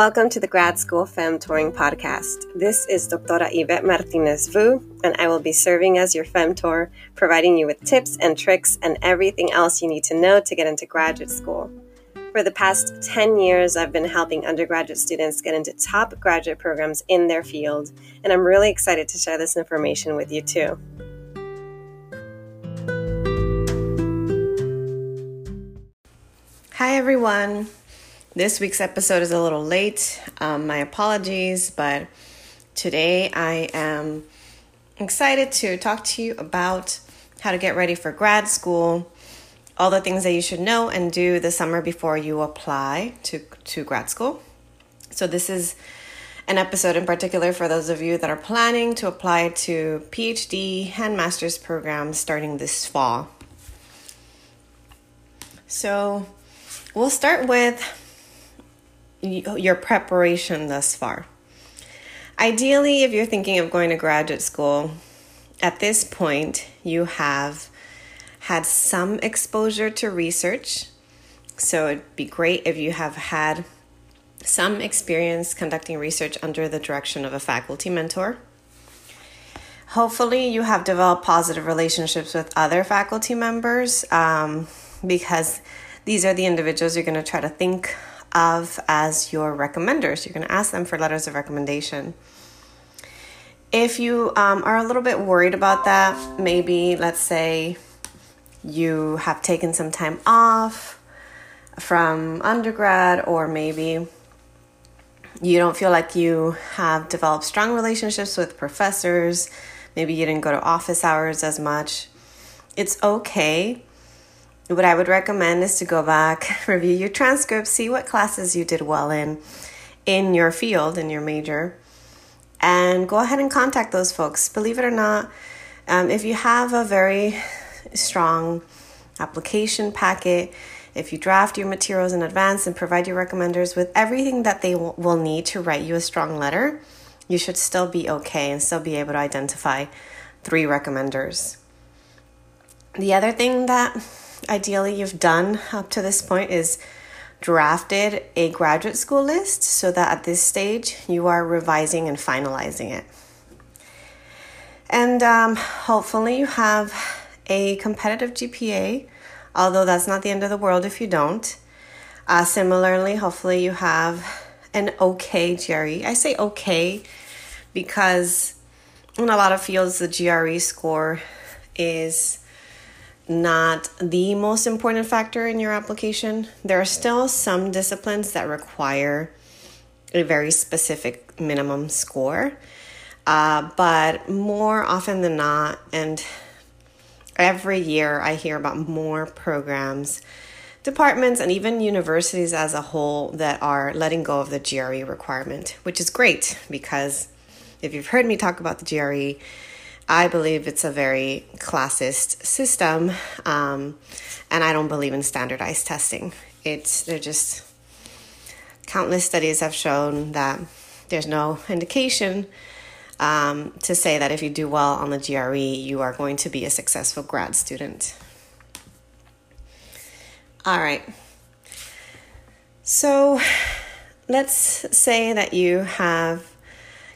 Welcome to the Grad School Femme Touring Podcast. This is Dr. Yvette Martinez-Vu, and I will be serving as your Femme Tour, providing you with tips and tricks and everything else you need to know to get into graduate school. For the past 10 years, I've been helping undergraduate students get into top graduate programs in their field, and I'm really excited to share this information with you too. Hi everyone. This week's episode is a little late. My apologies, but today I am excited to talk to you about how to get ready for grad school, all the things that you should know and do this summer before you apply to grad school. So this is an episode in particular for those of you that are planning to apply to PhD and master's programs starting this fall. So we'll start with your preparation thus far. Ideally, if you're thinking of going to graduate school, at this point, you have had some exposure to research. So it'd be great if you have had some experience conducting research under the direction of a faculty mentor. Hopefully, you have developed positive relationships with other faculty members, because these are the individuals you're going to try to think of as your recommenders. You're going to ask them for letters of recommendation. If you are a little bit worried about that, maybe let's say you have taken some time off from undergrad, or maybe you don't feel like you have developed strong relationships with professors. Maybe you didn't go to office hours as much. It's okay. What I would recommend is to go back, review your transcripts, see what classes you did well in your field, in your major, and go ahead and contact those folks. Believe it or not, if you have a very strong application packet, if you draft your materials in advance and provide your recommenders with everything that they will need to write you a strong letter, you should still be okay and still be able to identify 3 recommenders. The other thing that ideally you've done up to this point is drafted a graduate school list so that at this stage you are revising and finalizing it. And hopefully you have a competitive GPA, although that's not the end of the world if you don't. Similarly, hopefully you have an okay GRE. I say okay because in a lot of fields the GRE score is not the most important factor in your application. There are still some disciplines that require a very specific minimum score, but more often than not, and every year I hear about more programs, departments, and even universities as a whole that are letting go of the GRE requirement, which is great because if you've heard me talk about the GRE, I believe it's a very classist system, and I don't believe in standardized testing. They're just countless studies have shown that there's no indication to say that if you do well on the GRE, you are going to be a successful grad student. All right. So let's say that you have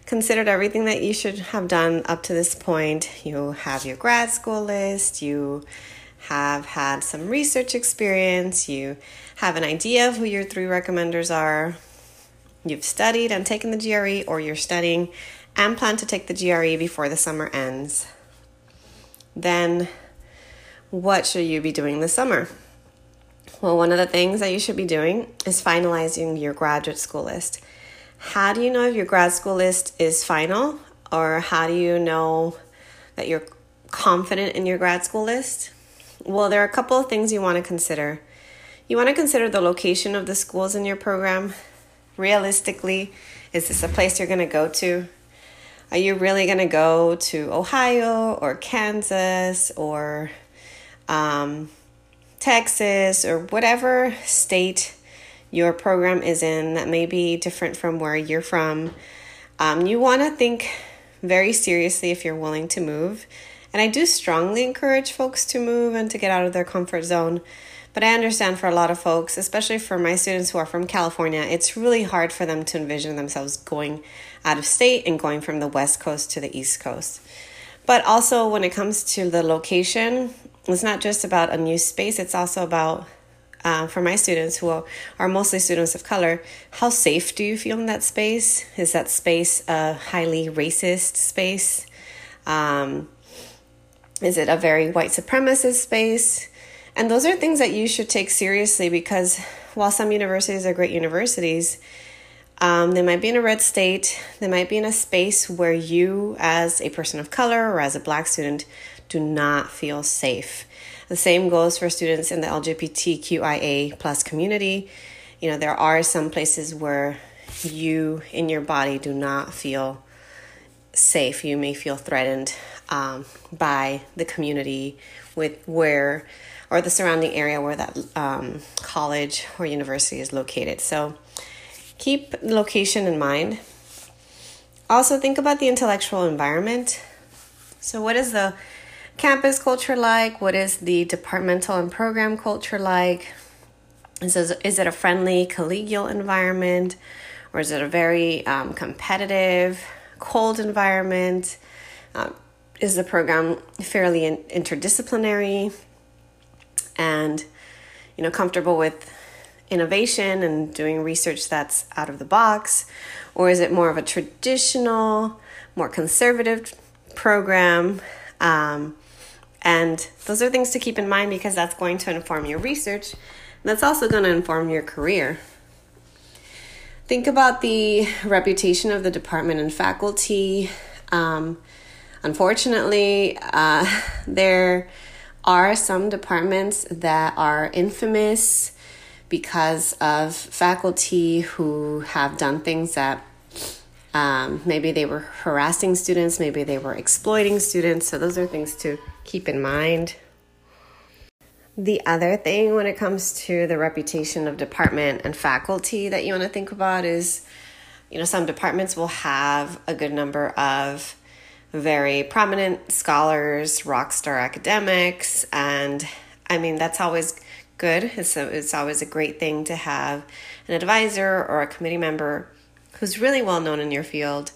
considered everything that you should have done up to this point. You have your grad school list, you have had some research experience, you have an idea of who your 3 recommenders are, you've studied and taken the GRE, or you're studying and plan to take the GRE before the summer ends. Then what should you be doing this summer? Well, one of the things that you should be doing is finalizing your graduate school list. How do you know if your grad school list is final, or how do you know that you're confident in your grad school list? Well, there are a couple of things you want to consider. You want to consider the location of the schools in your program. Realistically, is this a place you're going to go to? Are you really going to go to Ohio or Kansas or Texas or whatever state your program is in that may be different from where you're from? You want to think very seriously if you're willing to move. And I do strongly encourage folks to move and to get out of their comfort zone, But I understand for a lot of folks, especially for my students who are from California, it's really hard for them to envision themselves going out of state and going from the West Coast to the East Coast. But also when it comes to the location, it's not just about a new space. It's also about, for my students who are mostly students of color, how safe do you feel in that space? Is that space a highly racist space? Is it a very white supremacist space? And those are things that you should take seriously, because while some universities are great universities, they might be in a red state, they might be in a space where you as a person of color or as a Black student do not feel safe. The same goes for students in the LGBTQIA plus community. You know, there are some places where you in your body do not feel safe. You may feel threatened by the community or the surrounding area where that college or university is located. So keep location in mind. Also think about the intellectual environment. So what is the campus culture like? What is the departmental and program culture like? Is it a friendly, collegial environment? Or is it a very competitive, cold environment? Is the program fairly interdisciplinary? And, comfortable with innovation and doing research that's out of the box? Or is it more of a traditional, more conservative program? And those are things to keep in mind, because that's going to inform your research. And that's also going to inform your career. Think about the reputation of the department and faculty. Unfortunately, there are some departments that are infamous because of faculty who have done things that maybe they were harassing students, maybe they were exploiting students. So those are things to keep in mind. The other thing when it comes to the reputation of department and faculty that you want to think about is, some departments will have a good number of very prominent scholars, rock star academics, and that's always good. It's always a great thing to have an advisor or a committee member who's really well known in your field.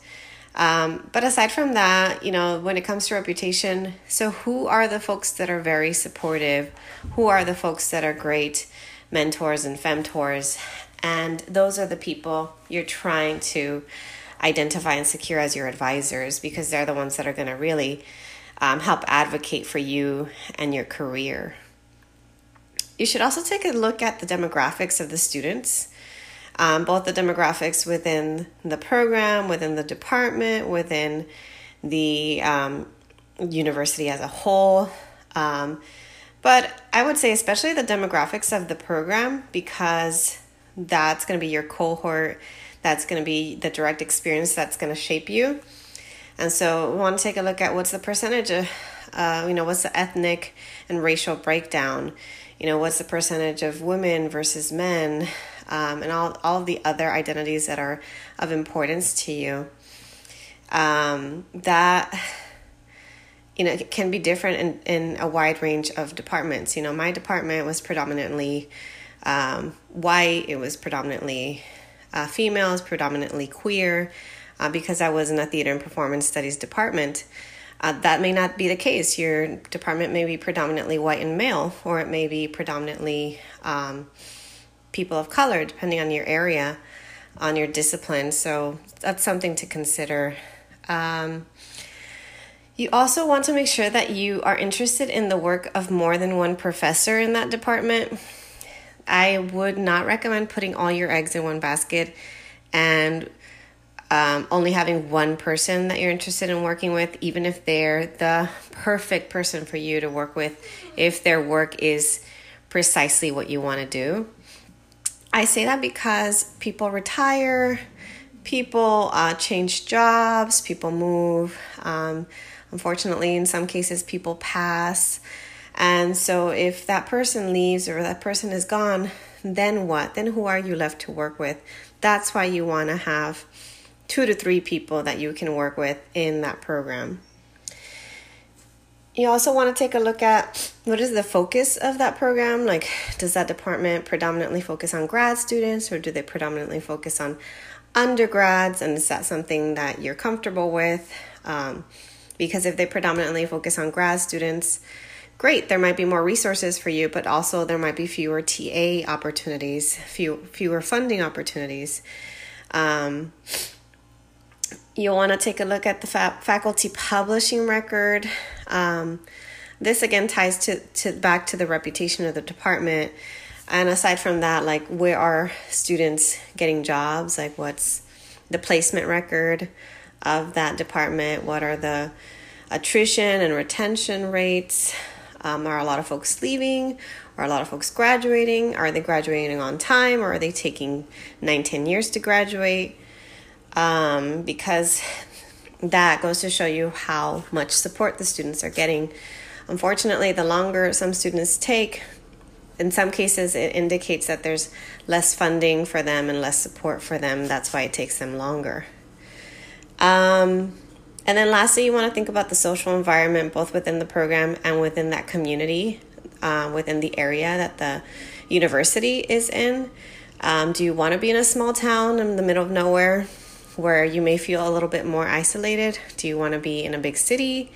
But aside from that, when it comes to reputation, so who are the folks that are very supportive? Who are the folks that are great mentors and femtors? And those are the people you're trying to identify and secure as your advisors, because they're the ones that are going to really help advocate for you and your career. You should also take a look at the demographics of the students. Both the demographics within the program, within the department, within the university as a whole. But I would say especially the demographics of the program, because that's going to be your cohort. That's going to be the direct experience that's going to shape you. And so we want to take a look at what's the percentage of, what's the ethnic and racial breakdown? What's the percentage of women versus men? And all the other identities that are of importance to you, that, it can be different in a wide range of departments. My department was predominantly white. It was predominantly females, predominantly queer, because I was in a theater and performance studies department. That may not be the case. Your department may be predominantly white and male, or it may be predominantly people of color, depending on your area, on your discipline. So that's something to consider. You also want to make sure that you are interested in the work of more than one professor in that department. I would not recommend putting all your eggs in one basket and only having one person that you're interested in working with, even if they're the perfect person for you to work with, if their work is precisely what you want to do. I say that because people retire, people change jobs, people move. Unfortunately, in some cases, people pass. And so if that person leaves or that person is gone, then what? Then who are you left to work with? That's why you want to have 2 to 3 people that you can work with in that program. You also want to take a look at What is the focus of that program? Like, does that department predominantly focus on grad students, or do they predominantly focus on undergrads? And is that something that you're comfortable with? Because if they predominantly focus on grad students, great, there might be more resources for you, but also there might be fewer TA opportunities, fewer funding opportunities. You'll want to take a look at the faculty publishing record. This again ties back to the reputation of the department. And aside from that, like, where are students getting jobs? Like, what's the placement record of that department? What are the attrition and retention rates? Are a lot of folks leaving? Are a lot of folks graduating? Are they graduating on time, or are they taking 9-10 years to graduate? Because that goes to show you how much support the students are getting. Unfortunately, the longer some students take, in some cases it indicates that there's less funding for them and less support for them. That's why it takes them longer. And then lastly, you want to think about the social environment, both within the program and within that community, within the area that the university is in. Do you want to be in a small town in the middle of nowhere where you may feel a little bit more isolated? Do you want to be in a big city?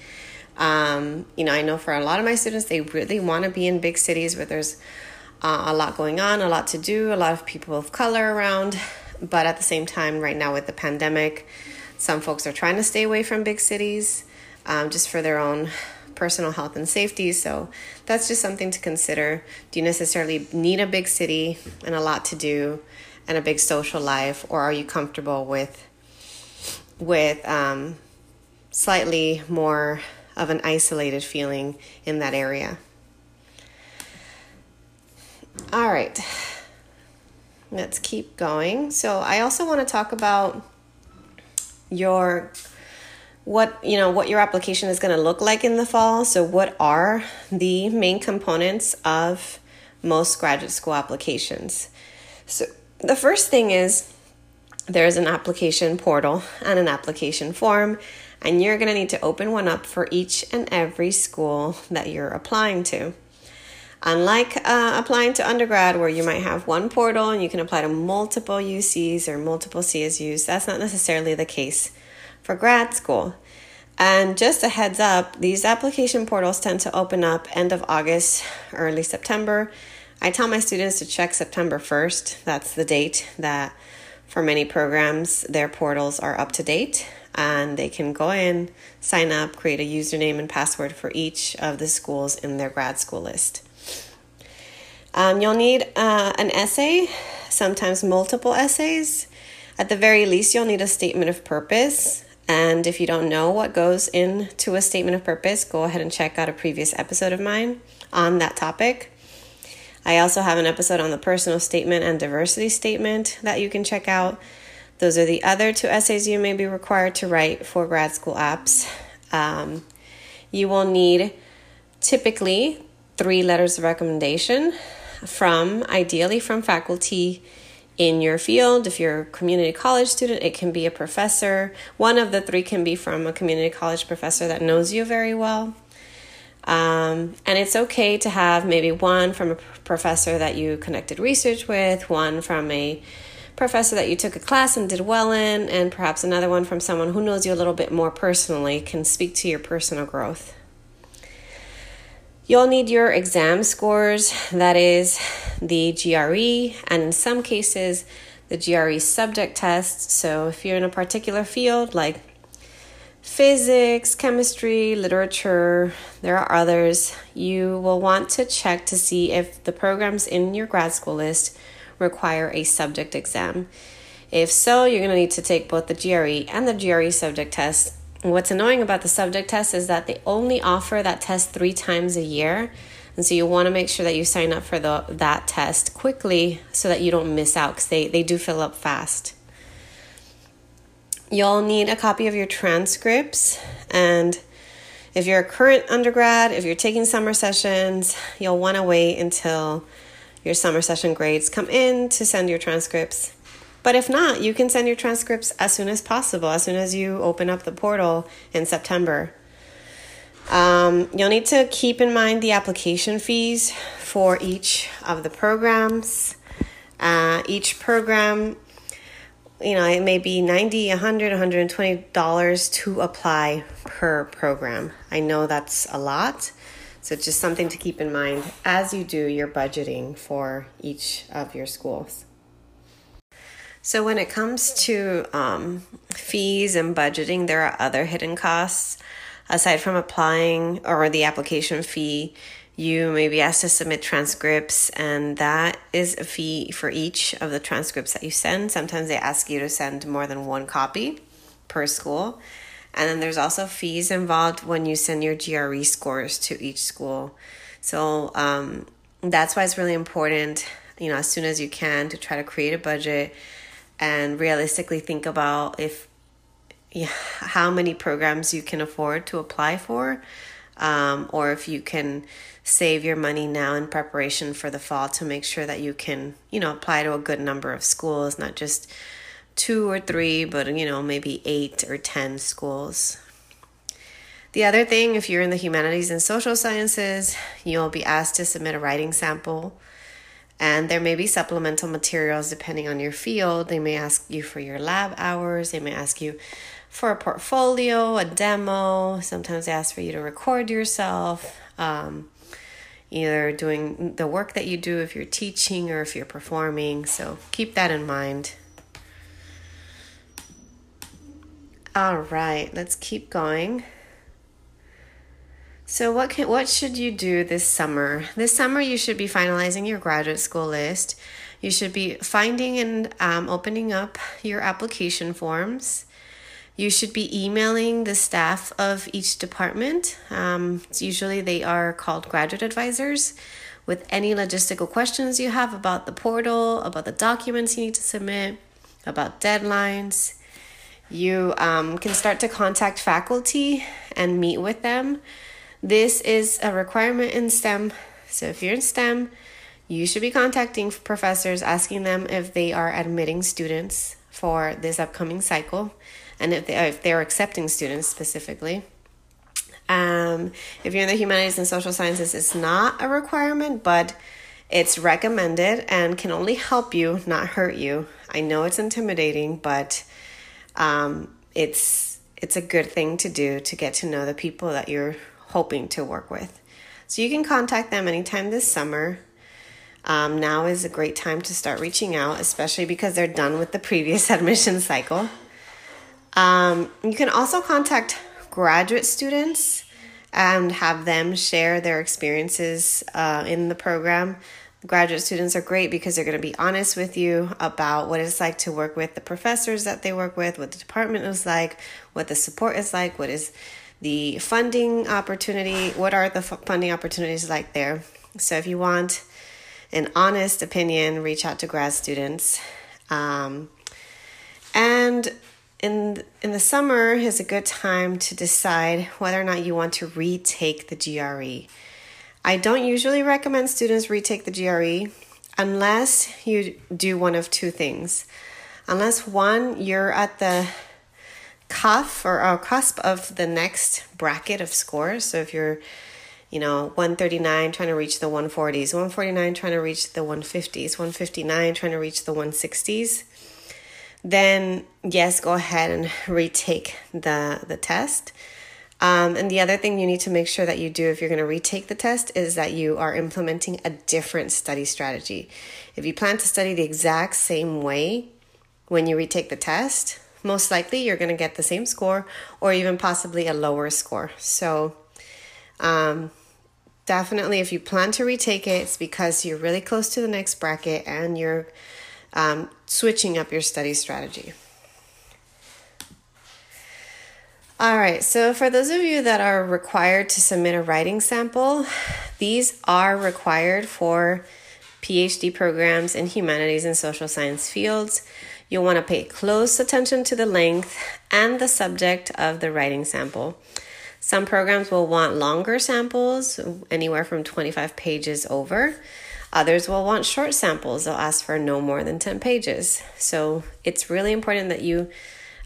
I know for a lot of my students, they really want to be in big cities where there's a lot going on, a lot to do, a lot of people of color around. But at the same time, right now with the pandemic, some folks are trying to stay away from big cities just for their own personal health and safety. So that's just something to consider. Do you necessarily need a big city and a lot to do and a big social life? Or are you comfortable with slightly more of an isolated feeling in that area? All right, let's keep going. So I also want to talk about what your application is going to look like in the fall. So what are the main components of most graduate school applications? So the first thing is there's an application portal and an application form, and you're going to need to open one up for each and every school that you're applying to. Unlike applying to undergrad, where you might have one portal and you can apply to multiple UCs or multiple CSUs, that's not necessarily the case for grad school. And just a heads up, these application portals tend to open up end of August, early September. I tell my students to check September 1st. That's the date that for many programs, their portals are up to date, and they can go in, sign up, create a username and password for each of the schools in their grad school list. You'll need an essay, sometimes multiple essays. At the very least, you'll need a statement of purpose. And if you don't know what goes into a statement of purpose, go ahead and check out a previous episode of mine on that topic. I also have an episode on the personal statement and diversity statement that you can check out. Those are the other two essays you may be required to write for grad school apps. You will need typically 3 letters of recommendation ideally from faculty in your field. If you're a community college student, it can be a professor. One of the 3 can be from a community college professor that knows you very well. And it's okay to have maybe one from a professor that you connected research with, one from a professor that you took a class and did well in, and perhaps another one from someone who knows you a little bit more personally, can speak to your personal growth. You'll need your exam scores, that is the GRE, and in some cases, the GRE subject test. So if you're in a particular field like physics, chemistry, literature, there are others, you will want to check to see if the programs in your grad school list require a subject exam. If so, you're going to need to take both the GRE and the GRE subject test. What's annoying about the subject test is that they only offer that test 3 times a year. And so you want to make sure that you sign up for that test quickly so that you don't miss out, because they do fill up fast. You'll need a copy of your transcripts. And if you're a current undergrad, if you're taking summer sessions, you'll want to wait until your summer session grades come in to send your transcripts. But if not, you can send your transcripts as soon as possible, as soon as you open up the portal in September. You'll need to keep in mind the application fees for each of the programs. Each program, it may be $90, $100, $120 to apply per program. I know that's a lot. So just something to keep in mind as you do your budgeting for each of your schools. So when it comes to fees and budgeting, there are other hidden costs. Aside from applying or the application fee, you may be asked to submit transcripts, and that is a fee for each of the transcripts that you send. Sometimes they ask you to send more than one copy per school. And then there's also fees involved when you send your GRE scores to each school. So that's why it's really important, as soon as you can, to try to create a budget and realistically think about how many programs you can afford to apply for, or if you can save your money now in preparation for the fall to make sure that you can, apply to a good number of schools, not just 2 or 3, but, maybe 8 or 10 schools. The other thing, if you're in the humanities and social sciences, you'll be asked to submit a writing sample, and there may be supplemental materials depending on your field. They may ask you for your lab hours. They may ask you for a portfolio, a demo. Sometimes they ask for you to record yourself, either doing the work that you do if you're teaching or if you're performing. So keep that in mind. All right, let's keep going. So what should you do this summer? This summer, you should be finalizing your graduate school list. You should be finding and opening up your application forms. You should be emailing the staff of each department. Usually they are called graduate advisors, with any logistical questions you have about the portal, about the documents you need to submit, about deadlines. You can start to contact faculty and meet with them. This is a requirement in STEM. So if you're in STEM, you should be contacting professors, asking them if they are admitting students for this upcoming cycle, and if they're accepting students specifically. If you're in the humanities and social sciences, it's not a requirement, but it's recommended and can only help you, not hurt you. I know it's intimidating, but it's a good thing to do to get to know the people that you're hoping to work with. So you can contact them anytime this summer. Now is a great time to start reaching out, especially because they're done with the previous admission cycle. You can also contact graduate students and have them share their experiences in the program. Graduate students are great because they're going to be honest with you about what it's like to work with the professors that they work with, what the department is like, what the support is like, what is the funding opportunity, what are the funding opportunities like there. So if you want an honest opinion, reach out to grad students. And in the summer is a good time to decide whether or not you want to retake the GRE. I don't usually recommend students retake the GRE unless you do one of two things. Unless one, you're at the cusp of the next bracket of scores. So if you're 139 trying to reach the 140s, 149 trying to reach the 150s, 159 trying to reach the 160s, then yes, go ahead and retake the test. And the other thing you need to make sure that you do if you're going to retake the test is that you are implementing a different study strategy. If you plan to study the exact same way when you retake the test, most likely you're going to get the same score or even possibly a lower score. So definitely if you plan to retake it, it's because you're really close to the next bracket and you're switching up your study strategy. All right, so for those of you that are required to submit a writing sample, these are required for PhD programs in humanities and social science fields. You'll want to pay close attention to the length and the subject of the writing sample. Some programs will want longer samples, anywhere from 25 pages over. Others will want short samples. They'll ask for no more than 10 pages. So it's really important that you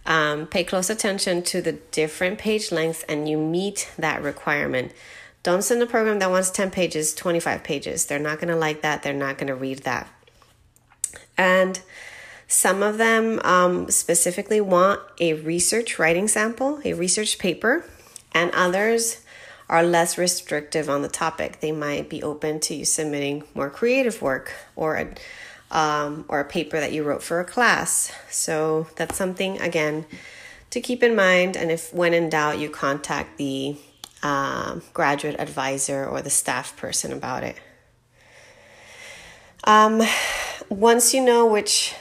Pay close attention to the different page lengths and you meet that requirement. Don't send a program that wants 10 pages, 25 pages. They're not going to like that. They're not going to read that. And some of them specifically want a research writing sample, a research paper, and others are less restrictive on the topic. They might be open to you submitting more creative work or a paper that you wrote for a class. So that's something, again, to keep in mind. And if when in doubt, you contact the graduate advisor or the staff person about it. Once you know which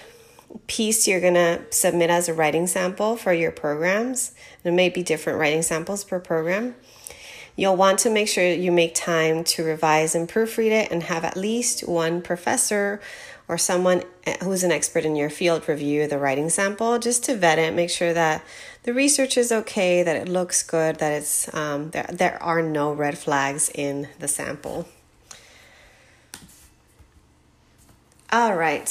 piece you're going to submit as a writing sample for your programs, there may be different writing samples per program, you'll want to make sure you make time to revise and proofread it and have at least one professor or someone who's an expert in your field review the writing sample just to vet it, make sure that the research is okay, that it looks good, that it's there are no red flags in the sample. All right,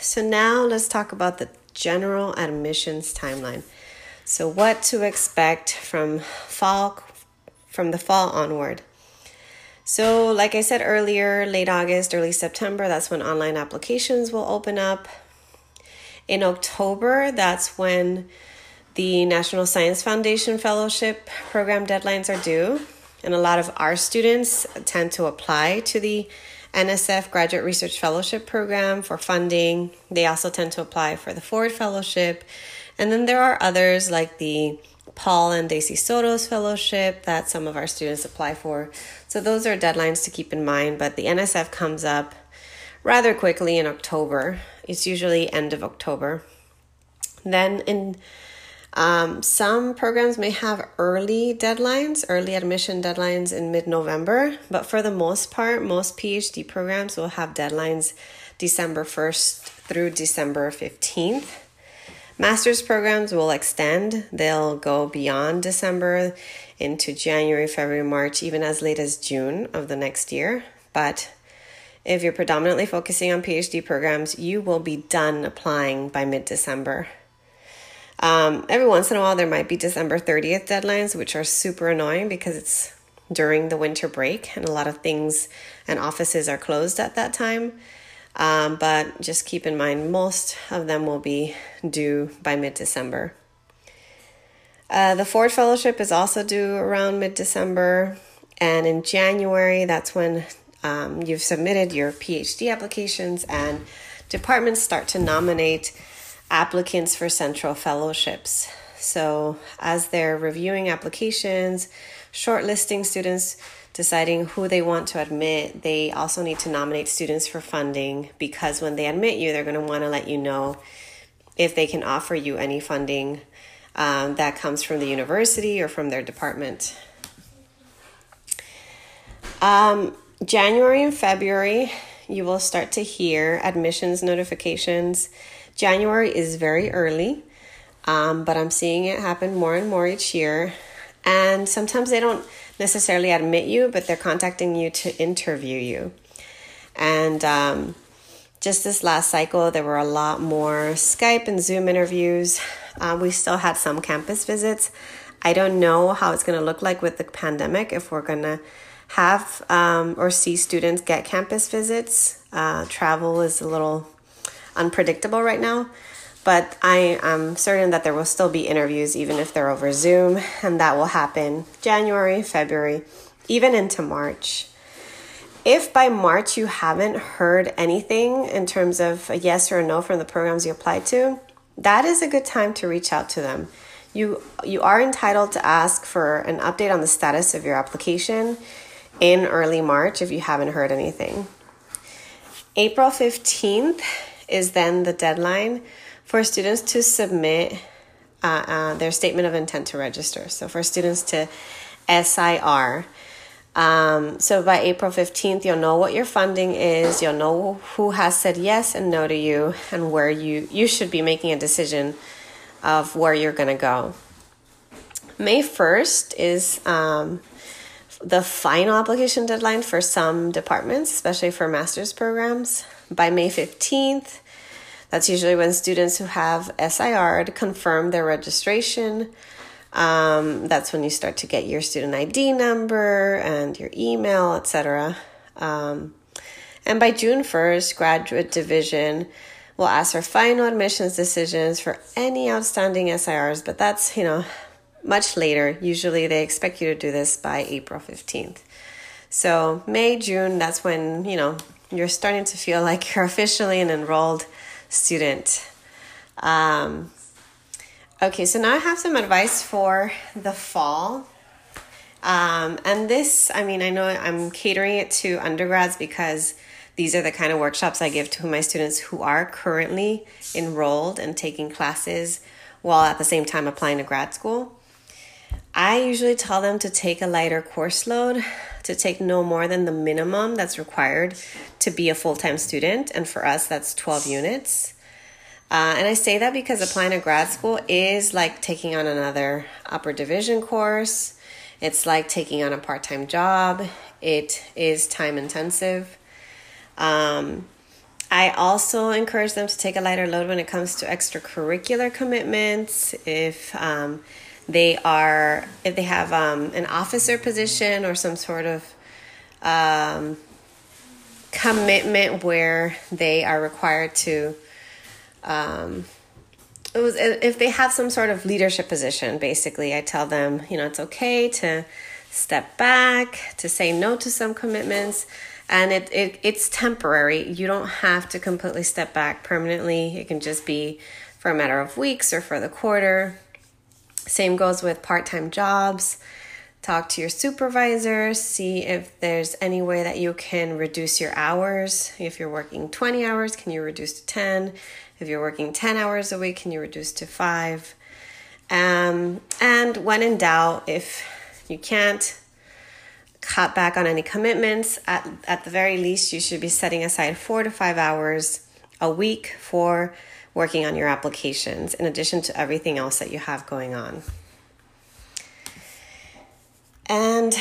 so now let's talk about the general admissions timeline. So what to expect from the fall onward. So like I said earlier, late August, early September, that's when online applications will open up. In October, that's when the National Science Foundation Fellowship Program deadlines are due. And a lot of our students tend to apply to the NSF Graduate Research Fellowship Program for funding. They also tend to apply for the Ford Fellowship. And then there are others like the Paul and Daisy Soros fellowship that some of our students apply for. So those are deadlines to keep in mind, but the NSF comes up rather quickly in October. It's usually end of October. Then in some programs may have early admission deadlines in mid-November, but for the most part, most PhD programs will have deadlines December 1st through December 15th. Master's programs will extend. They'll go beyond December into January, February, March, even as late as June of the next year. But if you're predominantly focusing on PhD programs, you will be done applying by mid-December. Every once in a while, there might be December 30th deadlines, which are super annoying because it's during the winter break and a lot of things and offices are closed at that time. But just keep in mind, most of them will be due by mid-December. The Ford Fellowship is also due around mid-December. And in January, that's when you've submitted your PhD applications and departments start to nominate applicants for central fellowships. So as they're reviewing applications, shortlisting students, deciding who they want to admit, they also need to nominate students for funding because when they admit you, they're going to want to let you know if they can offer you any funding that comes from the university or from their department. January and February, you will start to hear admissions notifications. January is very early, but I'm seeing it happen more and more each year. And sometimes they don't necessarily admit you, but they're contacting you to interview you. And just this last cycle, there were a lot more Skype and Zoom interviews. We still had some campus visits. I don't know how it's going to look like with the pandemic, if we're going to have or see students get campus visits. Travel is a little unpredictable right now. But I am certain that there will still be interviews, even if they're over Zoom, and that will happen January, February, even into March. If by March you haven't heard anything in terms of a yes or a no from the programs you applied to, that is a good time to reach out to them. You are entitled to ask for an update on the status of your application in early March if you haven't heard anything. April 15th is then the deadline for students to submit their statement of intent to register. So for students to SIR. So by April 15th, you'll know what your funding is. You'll know who has said yes and no to you and where you should be making a decision of where you're going to go. May 1st is the final application deadline for some departments, especially for master's programs. By May 15th, That's usually when students who have SIR'd confirm their registration. That's when you start to get your student ID number and your email, etc. And by June 1st, graduate division will ask for final admissions decisions for any outstanding SIRs, but that's, much later. Usually they expect you to do this by April 15th. So May, June, that's when, you're starting to feel like you're officially an enrolled student. Okay, so now I have some advice for the fall. And this, I know I'm catering it to undergrads because these are the kind of workshops I give to my students who are currently enrolled and taking classes while at the same time applying to grad school. I usually tell them to take a lighter course load, to take no more than the minimum that's required to be a full-time student. And for us, that's 12 units. And I say that because applying to grad school is like taking on another upper division course. It's like taking on a part-time job. It is time intensive. I also encourage them to take a lighter load when it comes to extracurricular commitments. If they have an officer position or some sort of commitment where they are required to if they have some sort of leadership position, basically, I tell them, it's okay to step back, to say no to some commitments, and it's temporary. You don't have to completely step back permanently. It can just be for a matter of weeks or for the quarter. Same goes with part-time jobs. Talk to your supervisor, see if there's any way that you can reduce your hours. If you're working 20 hours, can you reduce to 10? If you're working 10 hours a week, can you reduce to 5? And when in doubt, if you can't cut back on any commitments, at the very least, you should be setting aside 4 to 5 hours a week for working on your applications, in addition to everything else that you have going on. And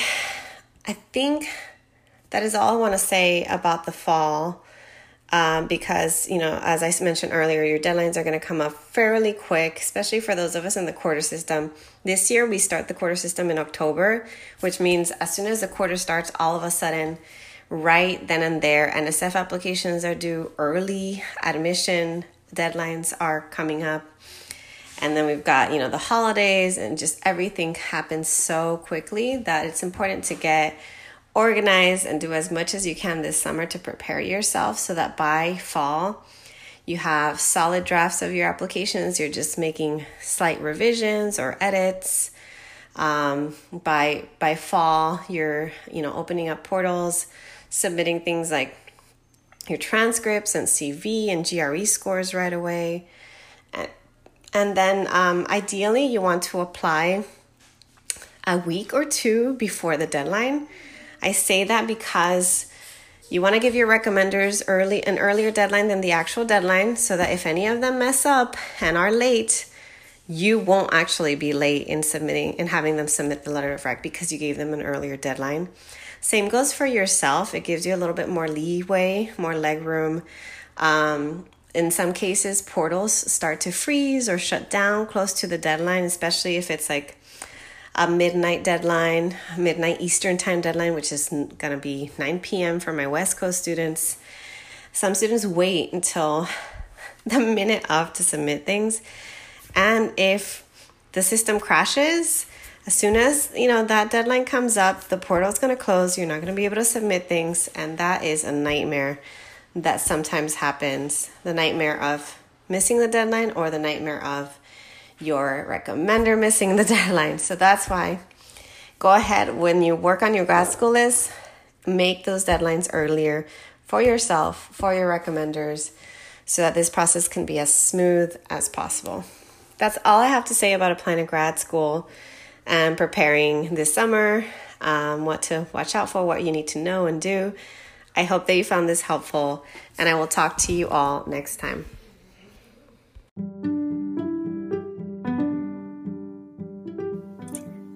I think that is all I want to say about the fall. Because, as I mentioned earlier, your deadlines are going to come up fairly quick, especially for those of us in the quarter system. This year, we start the quarter system in October, which means as soon as the quarter starts, all of a sudden, right then and there, NSF applications are due early, admission deadlines are coming up. And then we've got, the holidays, and just everything happens so quickly that it's important to get organize and do as much as you can this summer to prepare yourself so that by fall you have solid drafts of your applications. You're just making slight revisions or edits. By fall, you're opening up portals, submitting things like your transcripts and CV and GRE scores right away. And then ideally you want to apply a week or two before the deadline. I say that because you want to give your recommenders an earlier deadline than the actual deadline so that if any of them mess up and are late, you won't actually be late in having them submit the letter of rec because you gave them an earlier deadline. Same goes for yourself. It gives you a little bit more leeway, more legroom. In some cases, portals start to freeze or shut down close to the deadline, especially if it's like a midnight Eastern time deadline, which is going to be 9 p.m. for my West Coast students. Some students wait until the minute of to submit things. And if the system crashes, as soon as, that deadline comes up, the portal is going to close. You're not going to be able to submit things. And that is a nightmare that sometimes happens. The nightmare of missing the deadline or the nightmare of your recommender missing the deadline. So that's why go ahead when you work on your grad school list, make those deadlines earlier for yourself, for your recommenders, so that this process can be as smooth as possible. That's all I have to say about applying to grad school and preparing this summer, what to watch out for, what you need to know and do. I hope that you found this helpful, and I will talk to you all next time.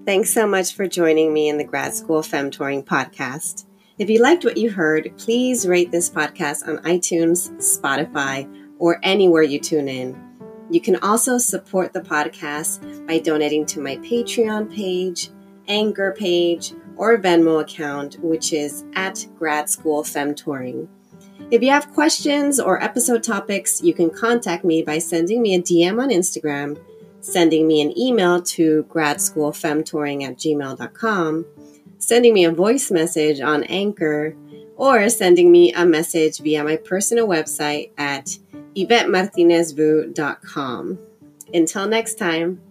Thanks so much for joining me in the Grad School Femme Touring Podcast. If you liked what you heard, please rate this podcast on iTunes, Spotify, or anywhere you tune in. You can also support the podcast by donating to my Patreon page, Anchor page, or Venmo account, which is at Grad School Femme Touring. If you have questions or episode topics, you can contact me by sending me a DM on Instagram, sending me an email to gradschoolfemtouring@gmail.com, sending me a voice message on Anchor, or sending me a message via my personal website at YvetteMartinezVu.com. Until next time.